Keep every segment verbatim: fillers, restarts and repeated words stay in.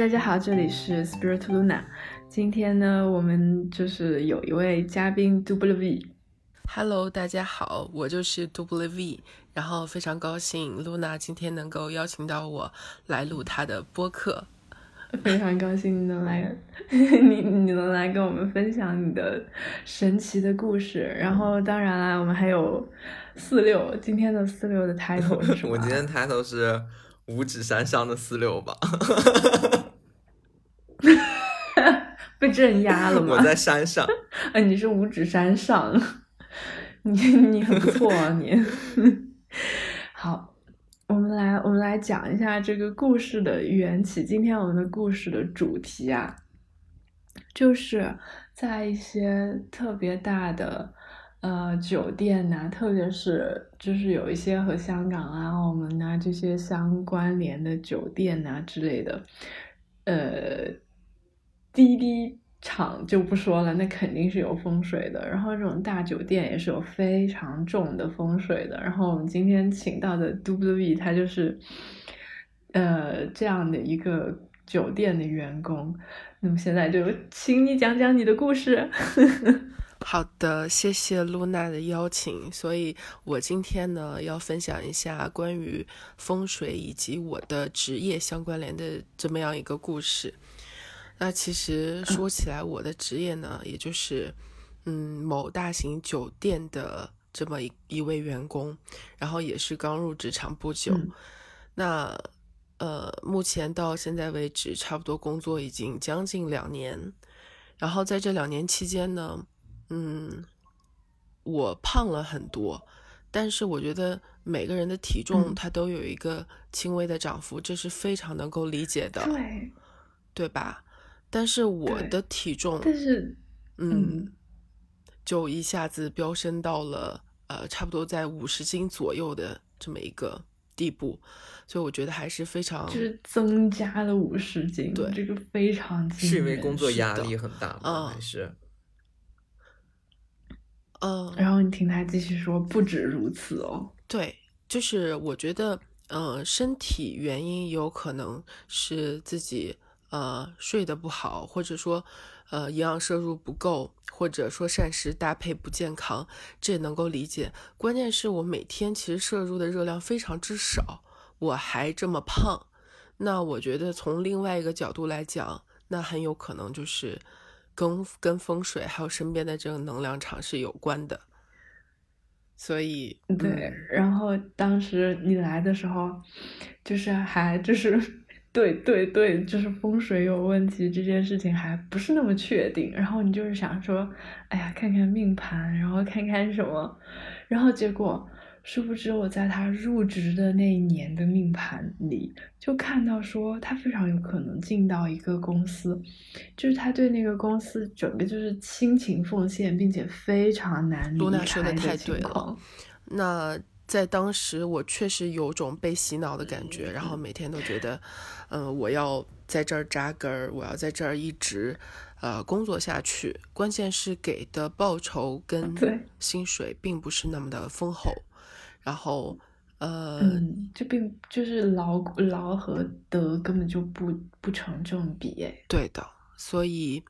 大家好，这里是 Spirit Luna。今天呢，我们就是有一位嘉宾 W。Hello， 大家好，我就是 W V， 然后非常高兴 Luna 今天能够邀请到我来录她的播客。非常高兴你能来你你能来跟我们分享你的神奇的故事，然后当然啦，我们还有四六，今天的四六的 title 是什么？我今天的 title 是五指山上的四六吧。被镇压了吗？我在山上。啊，你是五指山上，你你很不错啊你。好。我们来，我们来讲一下这个故事的缘起。今天我们的故事的主题啊，就是在一些特别大的呃酒店呐、啊，特别是就是有一些和香港啊、澳门啊这些相关联的酒店呐、啊、之类的，呃，滴滴厂就不说了，那肯定是有风水的，然后这种大酒店也是有非常重的风水的，然后我们今天请到的 W 他就是呃这样的一个酒店的员工。那么现在就请你讲讲你的故事。好的，谢谢露娜的邀请。所以我今天呢要分享一下关于风水以及我的职业相关联的这么样一个故事。那其实说起来，我的职业呢，也就是，嗯，某大型酒店的这么一一位员工，然后也是刚入职场不久。嗯、那呃，目前到现在为止，差不多工作已经将近两年。然后在这两年期间呢，嗯，我胖了很多，但是我觉得每个人的体重它都有一个轻微的涨幅，嗯、这是非常能够理解的，对，对吧？但是我的体重，但是，嗯，嗯就一下子飙升到了呃，差不多在五十斤左右的这么一个地步，所以我觉得还是非常就是增加了五十斤，对，这个非常惊人。是因为工作压力很大吗？还是？嗯，然后你听他继续说，不止如此哦。对，就是我觉得，呃，身体原因有可能是自己。呃，睡得不好，或者说，呃，营养摄入不够，或者说膳食搭配不健康，这也能够理解。关键是我每天其实摄入的热量非常之少，我还这么胖，那我觉得从另外一个角度来讲，那很有可能就是跟跟风水还有身边的这个能量场是有关的。所以对，嗯、然后当时你来的时候，就是还就是。对对对，就是风水有问题这件事情还不是那么确定，然后你就是想说，哎呀，看看命盘，然后看看什么，然后结果殊不知我在他入职的那一年的命盘里就看到说他非常有可能进到一个公司，就是他对那个公司整个就是倾情奉献，并且非常难离开的情况。那在当时我确实有种被洗脑的感觉，然后每天都觉得嗯、呃，我要在这儿扎根儿，我要在这儿一直呃工作下去，关键是给的报酬跟薪水并不是那么的丰厚，然后呃、嗯、就并就是劳劳和得根本就不不成正比。哎，对的，所以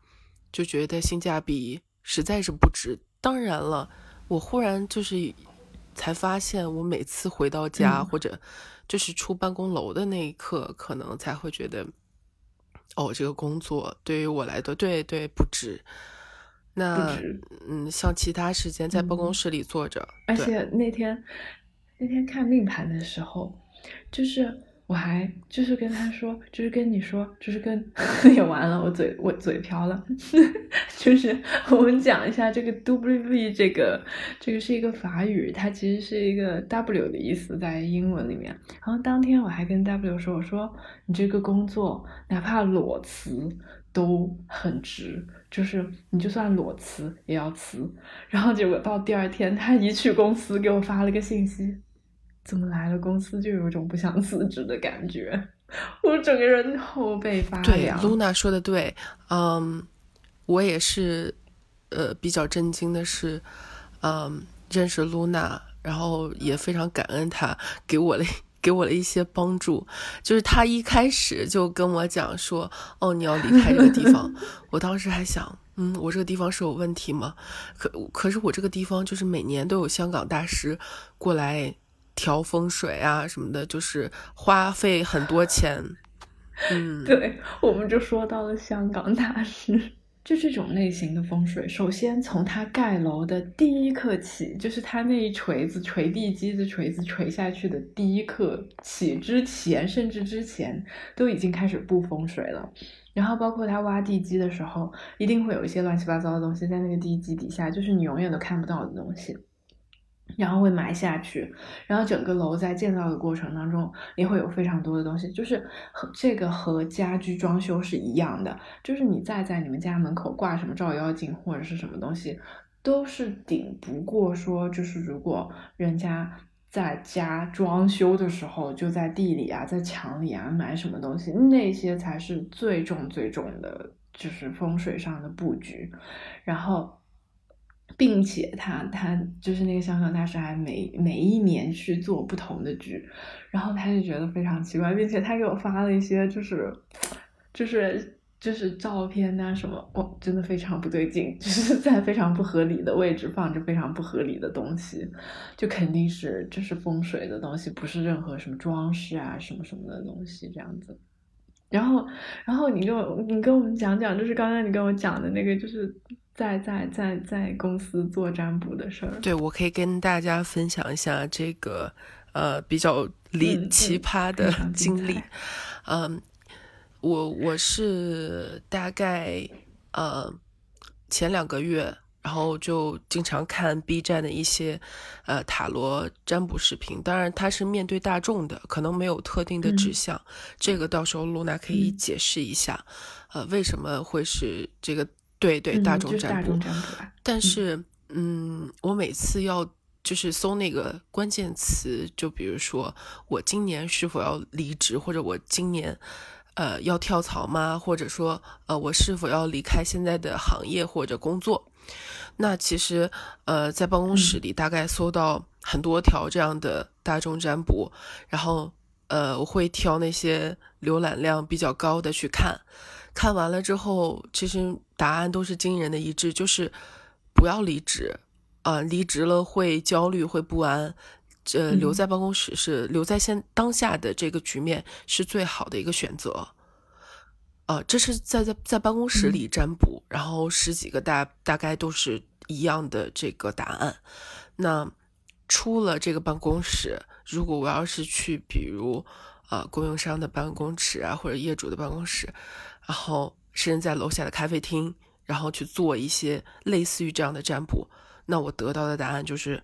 就觉得性价比实在是不值。当然了，我忽然就是才发现我每次回到家、嗯、或者就是出办公楼的那一刻，可能才会觉得哦，这个工作对于我来说对对不值。那不值嗯，像其他时间在办公室里坐着、嗯、而且那天那天看命盘的时候，就是我还就是跟他说，就是跟你说，就是跟也完了，我嘴我嘴瓢了。就是我们讲一下这个 W V， 这个这个是一个法语，它其实是一个 W 的意思在英文里面。然后当天我还跟 W 说，我说你这个工作哪怕裸辞都很值，就是你就算裸辞也要辞。然后结果到第二天，他一去公司给我发了个信息。怎么来了公司就有一种不想辞职的感觉，我整个人后背发凉。对， Luna 说的对，嗯，我也是，呃，比较震惊的是，嗯，认识 Luna， 然后也非常感恩她给我了给我了一些帮助，就是他一开始就跟我讲说，哦，你要离开这个地方。我当时还想，嗯，我这个地方是有问题吗？可可是我这个地方就是每年都有香港大师过来调风水啊什么的，就是花费很多钱。嗯，对，我们就说到了香港大师。就这种类型的风水，首先从他盖楼的第一刻起，就是他那一锤子锤地基的锤子锤下去的第一刻起之前，甚至之前都已经开始布风水了。然后包括他挖地基的时候，一定会有一些乱七八糟的东西在那个地基底下，就是你永远都看不到的东西，然后会埋下去。然后整个楼在建造的过程当中也会有非常多的东西，就是和这个和家居装修是一样的，就是你再在你们家门口挂什么照妖镜或者是什么东西，都是顶不过说就是如果人家在家装修的时候就在地里啊在墙里啊埋什么东西，那些才是最重最重的，就是风水上的布局。然后并且他他就是那个香港大师还每每一年去做不同的局，然后他就觉得非常奇怪，并且他给我发了一些就是就是就是照片啊什么，哇，真的非常不对劲，就是在非常不合理的位置放着非常不合理的东西，就肯定是这是风水的东西，不是任何什么装饰啊什么什么的东西这样子。然后然后你跟我你跟我们讲讲，就是刚才你跟我讲的那个就是。在在在在公司做占卜的事儿，对，我可以跟大家分享一下这个呃比较离奇葩的经历。嗯，嗯我我是大概呃前两个月，然后就经常看 B 站的一些呃塔罗占卜视频，当然它是面对大众的，可能没有特定的指向，嗯、这个到时候Luna可以解释一下，嗯、呃为什么会是这个。对对，大众占卜，嗯就是、占卜但是 嗯, 嗯，我每次要就是搜那个关键词，就比如说我今年是否要离职，或者我今年呃要跳槽吗？或者说呃我是否要离开现在的行业或者工作？那其实呃在办公室里大概搜到很多条这样的大众占卜，嗯、然后呃我会挑那些浏览量比较高的去看。看完了之后，其实答案都是惊人的一致，就是不要离职啊、呃！离职了会焦虑，会不安。呃，留在办公室是留在现当下的这个局面是最好的一个选择。啊、呃，这是在在在办公室里占卜，嗯、然后十几个大大概都是一样的这个答案。那出了这个办公室，如果我要是去，比如啊、呃、供应商的办公室啊，或者业主的办公室。然后甚至在楼下的咖啡厅，然后去做一些类似于这样的占卜，那我得到的答案就是，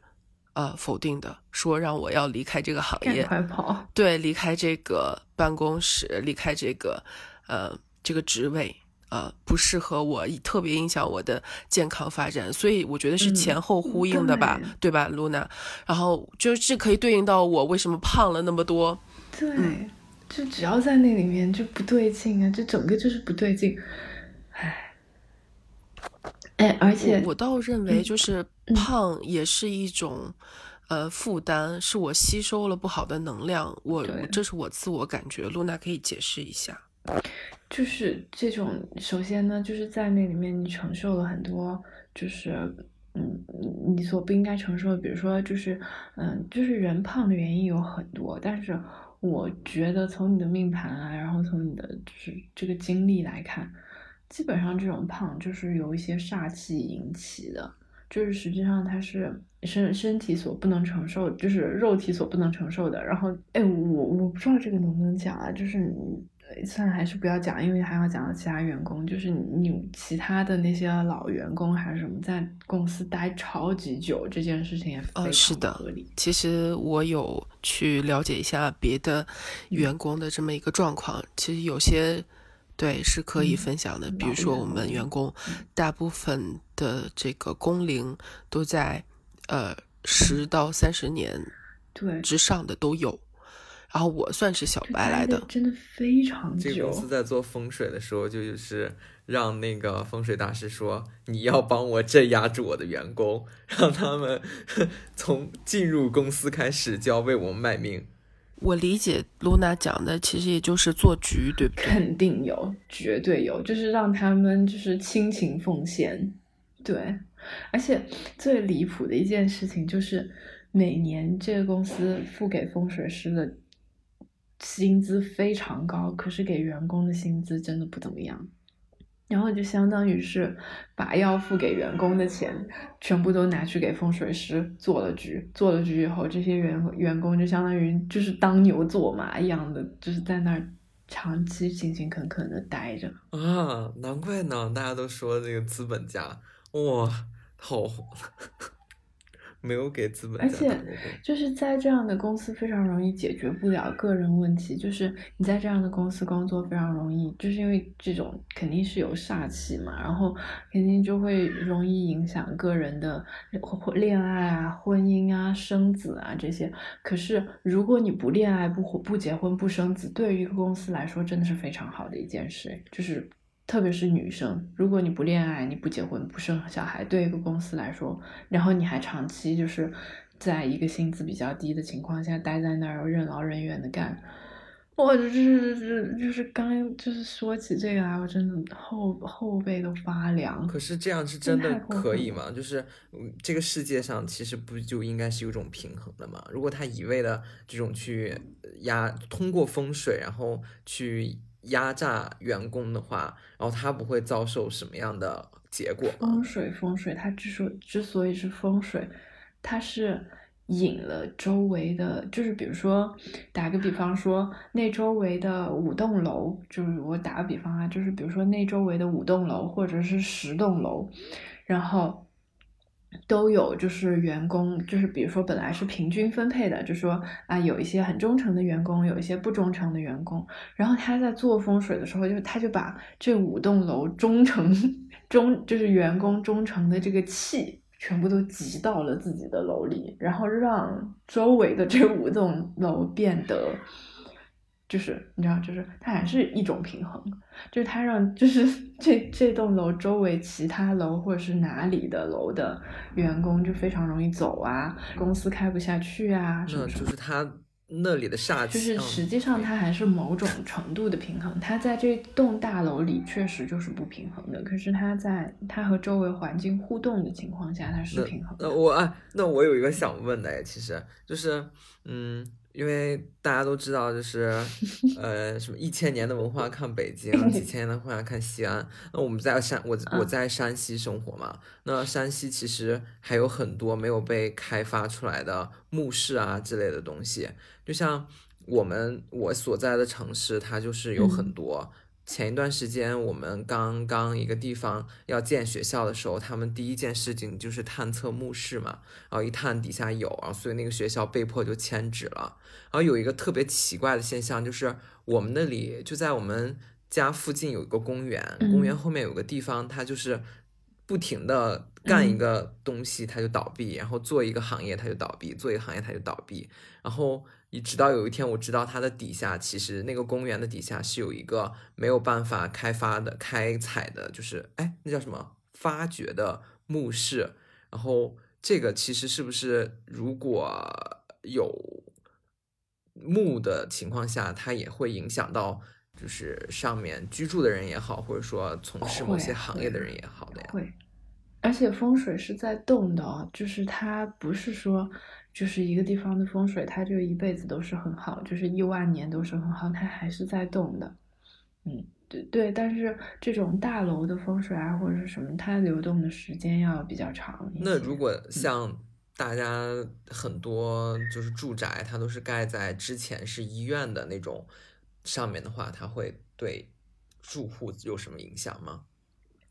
呃，否定的，说让我要离开这个行业，赶快跑，对，离开这个办公室，离开这个，呃，这个职位，呃，不适合我，特别影响我的健康发展，所以我觉得是前后呼应的吧，嗯、对, 对吧，Luna？然后就是可以对应到我为什么胖了那么多，对。嗯就只要在那里面就不对劲啊，就整个就是不对劲，唉，哎，而且 我, 我倒认为就是胖也是一种、嗯、呃负担，是我吸收了不好的能量，我这是我自我感觉。Luna可以解释一下，就是这种首先呢，就是在那里面你承受了很多，就是。嗯，你所不应该承受的，比如说就是，嗯，就是人胖的原因有很多，但是我觉得从你的命盘啊，然后从你的就是这个经历来看，基本上这种胖就是由一些煞气引起的，就是实际上它是身身体所不能承受，就是肉体所不能承受的。然后，哎，我我不知道这个能不能讲啊，就是算了，还是不要讲，因为还要讲到其他员工，就是你其他的那些老员工还是什么，在公司待超级久这件事情也非常合理。呃，是的，其实我有去了解一下别的员工的这么一个状况，嗯、其实有些对是可以分享的，嗯、比如说我们员工、嗯、大部分的这个工龄都在呃十到三十年之上的都有。然后我算是小白来的，真的非常久。这个公司在做风水的时候，就是让那个风水大师说，你要帮我镇压住我的员工，让他们从进入公司开始就要为我们卖命。我理解露娜讲的其实也就是做局，对不对？肯定有，绝对有，就是让他们就是亲情奉献。对，而且最离谱的一件事情就是每年这个公司付给风水师的薪资非常高，可是给员工的薪资真的不怎么样，然后就相当于是把要付给员工的钱全部都拿去给风水师做了局，做了局以后，这些员员工就相当于就是当牛做马一样的，就是在那儿长期勤勤恳恳的待着啊，难怪呢，大家都说这个资本家哇，好没有给资本家，而且就是在这样的公司非常容易解决不了个人问题，就是你在这样的公司工作非常容易，就是因为这种肯定是有煞气嘛，然后肯定就会容易影响个人的恋爱啊、婚姻啊、生子啊这些。可是如果你不恋爱、不不结婚、不生子，对于一个公司来说真的是非常好的一件事，就是特别是女生，如果你不恋爱、你不结婚、不生小孩，对一个公司来说，然后你还长期就是在一个薪资比较低的情况下待在那儿任劳任怨的干，我就是就是刚就是说起这个来，我真的后后背都发凉。可是这样是真的可以吗？就是这个世界上其实不就应该是有种平衡的吗？如果他一味的这种去压，通过风水然后去压榨员工的话，然后他不会遭受什么样的结果？风水风水它之所之所以是风水，它是引了周围的，就是比如说打个比方说那周围的五栋楼，就是我打个比方啊，就是比如说那周围的五栋楼或者是十栋楼，然后都有就是员工，就是比如说本来是平均分配的，就说啊有一些很忠诚的员工，有一些不忠诚的员工，然后他在做风水的时候，就他就把这五栋楼忠诚忠就是员工忠诚的这个气全部都集到了自己的楼里，然后让周围的这五栋楼变得就是你知道，就是它还是一种平衡，就是它让就是这这栋楼周围其他楼或者是哪里的楼的员工就非常容易走啊，公司开不下去啊什么什么，就是它那里的煞气，就是实际上它还是某种程度的平衡，它在这栋大楼里确实就是不平衡的，可是它在它和周围环境互动的情况下它是平衡的。那, 那我啊，那我有一个想问的，其实就是嗯。因为大家都知道，就是呃，什么一千年的文化看北京，几千年的文化看西安。那我们在山，我我在山西生活嘛，那山西其实还有很多没有被开发出来的墓室啊之类的东西。就像我们我所在的城市，它就是有很多。前一段时间我们刚刚一个地方要建学校的时候，他们第一件事情就是探测墓室嘛，然后一探底下有，然后所以那个学校被迫就迁址了。然后有一个特别奇怪的现象，就是我们那里就在我们家附近有一个公园，公园后面有个地方，它就是不停的干一个东西它就倒闭，然后做一个行业它就倒闭，做一个行业它就倒闭，然后直到有一天我知道它的底下，其实那个公园的底下是有一个没有办法开发的开采的，就是哎那叫什么发掘的墓室。然后这个其实是不是如果有墓的情况下，它也会影响到就是上面居住的人也好，或者说从事某些行业的人也好的呀？ 会, 会而且风水是在动的哦，就是它不是说就是一个地方的风水它就一辈子都是很好，就是一万年都是很好，它还是在动的。嗯，对对，但是这种大楼的风水啊或者是什么，它流动的时间要比较长一些。那如果像大家很多就是住宅它都是盖在之前是医院的那种上面的话，它会对住户有什么影响吗？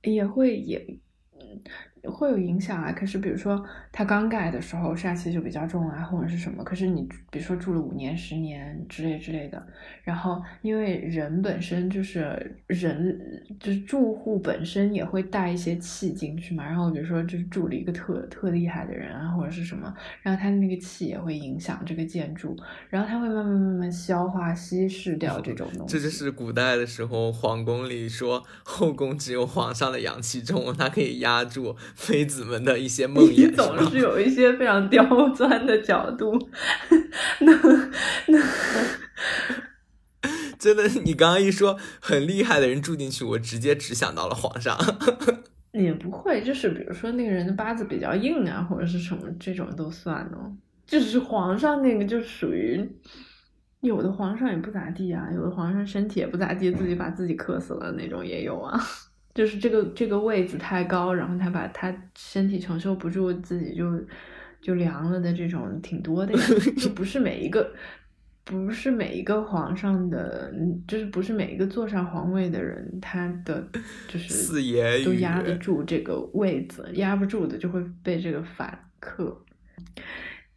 也会也嗯，会有影响啊。可是比如说他刚盖的时候煞气就比较重啊，或者是什么，可是你比如说住了五年十年之类之类的，然后因为人本身就是人就是住户本身也会带一些气进去嘛，然后比如说就是住了一个特特厉害的人啊或者是什么，然后他那个气也会影响这个建筑，然后他会慢慢慢慢消化稀释掉这种东西。这就是古代的时候皇宫里说后宫只有皇上的阳气重，他可以压住妃子们的一些梦魇。你总是有一些非常刁钻的角度。那那真的，你刚刚一说很厉害的人住进去，我直接只想到了皇上。也不会，就是比如说那个人的八字比较硬啊，或者是什么这种都算哦。就是皇上那个就属于，有的皇上也不咋地啊，有的皇上身体也不咋地，自己把自己磕死了那种也有啊。就是这个这个位子太高，然后他把他身体承受不住，自己就就凉了的这种挺多的呀。就不是每一个不是每一个皇上的，就是不是每一个坐上皇位的人，他的就是四爷都压得住这个位子，压不住的就会被这个反克。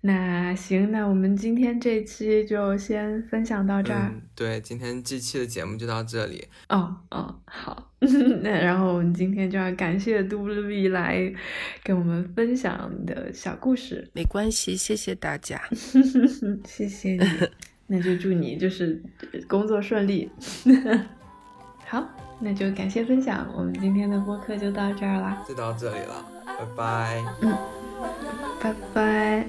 那行，那我们今天这期就先分享到这儿、嗯、对，今天这期的节目就到这里。哦哦，好。那然后我们今天就要感谢 W 来给我们分享的小故事。没关系，谢谢大家。谢谢你。那就祝你就是工作顺利。好，那就感谢分享，我们今天的播客就到这儿啦，就到这里了，拜拜。嗯，拜拜。